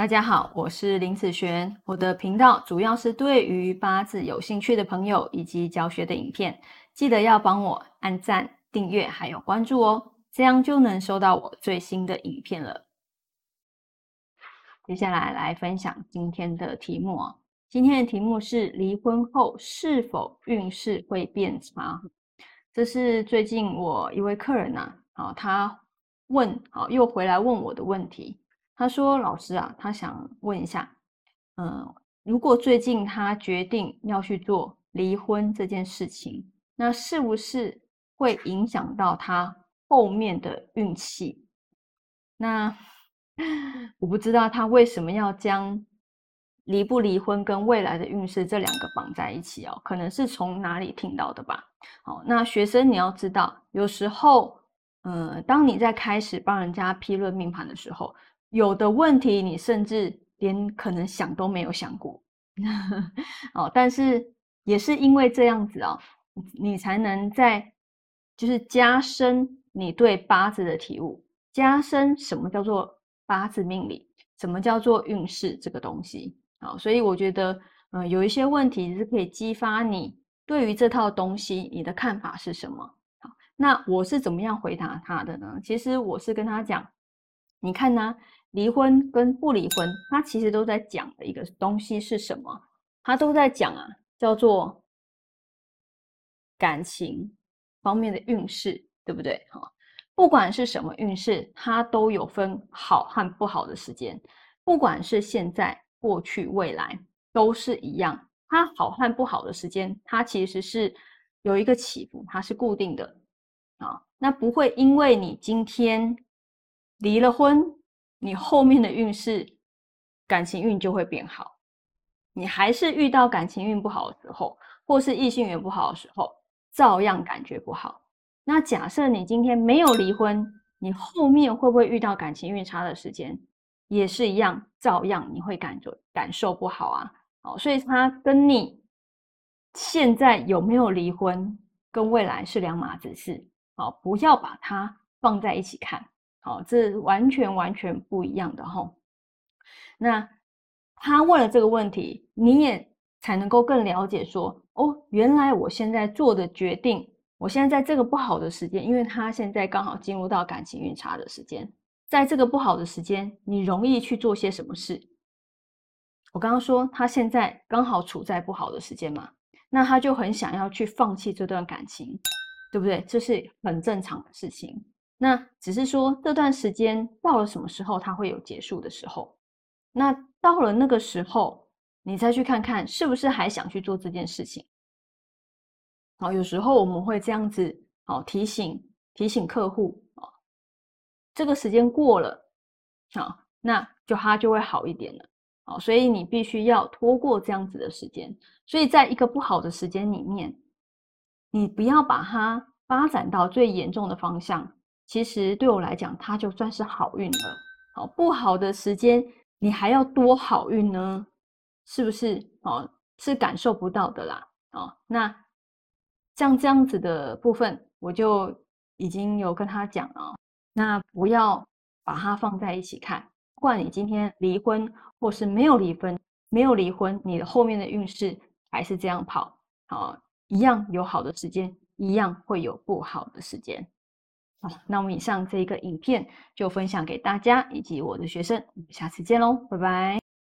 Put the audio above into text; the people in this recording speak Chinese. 大家好，我是林子璇，我的频道主要是对于八字有兴趣的朋友以及教学的影片，记得要帮我按赞、订阅还有关注哦，这样就能收到我最新的影片了。接下来来分享今天的题目哦。今天的题目是离婚后是否运势会变差？这是最近我一位客人他又回来问我的问题。他说老师啊，他想问一下如果最近他决定要去做离婚这件事情，那是不是会影响到他后面的运气？那我不知道他为什么要将离不离婚跟未来的运势这两个绑在一起哦，可能是从哪里听到的吧。好，那学生你要知道，有时候当你在开始帮人家批论命盘的时候，有的问题你甚至连可能想都没有想过哦，但是也是因为这样子哦，你才能在就是加深你对八字的体悟，加深什么叫做八字命理，什么叫做运势这个东西。好，所以我觉得有一些问题是可以激发你对于这套东西你的看法是什么。好，那我是怎么样回答他的呢？其实我是跟他讲，你看呢，离婚跟不离婚，他其实都在讲的一个东西是什么？他都在讲啊，叫做感情方面的运势，对不对？不管是什么运势，它都有分好和不好的时间，不管是现在、过去、未来，都是一样。它好和不好的时间，它其实是有一个起伏，它是固定的啊，那不会因为你今天离了婚，你后面的运势感情运就会变好。你还是遇到感情运不好的时候，或是异性缘不好的时候，照样感觉不好。那假设你今天没有离婚，你后面会不会遇到感情运差的时间，也是一样，照样你会感受不好啊。好，所以它跟你现在有没有离婚跟未来是两码子事。好，不要把它放在一起看。好，这完全不一样的吼。那他问了这个问题，你也才能够更了解说，哦，原来我现在做的决定，我现在在这个不好的时间，因为他现在刚好进入到感情运差的时间，在这个不好的时间，你容易去做些什么事？我刚刚说他现在刚好处在不好的时间嘛，那他就很想要去放弃这段感情，对不对？这是很正常的事情。那只是说这段时间到了什么时候它会有结束的时候，那到了那个时候你再去看看是不是还想去做这件事情。好，有时候我们会这样子提醒客户，这个时间过了，好，那就它就会好一点了。好，所以你必须要拖过这样子的时间。所以在一个不好的时间里面，你不要把它发展到最严重的方向，其实对我来讲它就算是好运了。好，不好的时间你还要多好运呢，是不是？哦，是感受不到的啦。哦，那像这样子的部分我就已经有跟他讲了，那不要把它放在一起看。不管你今天离婚或是没有离婚，你的后面的运势还是这样跑。好，一样有好的时间，一样会有不好的时间。好，那我们以上这个影片就分享给大家以及我的学生，我们下次见咯，拜拜。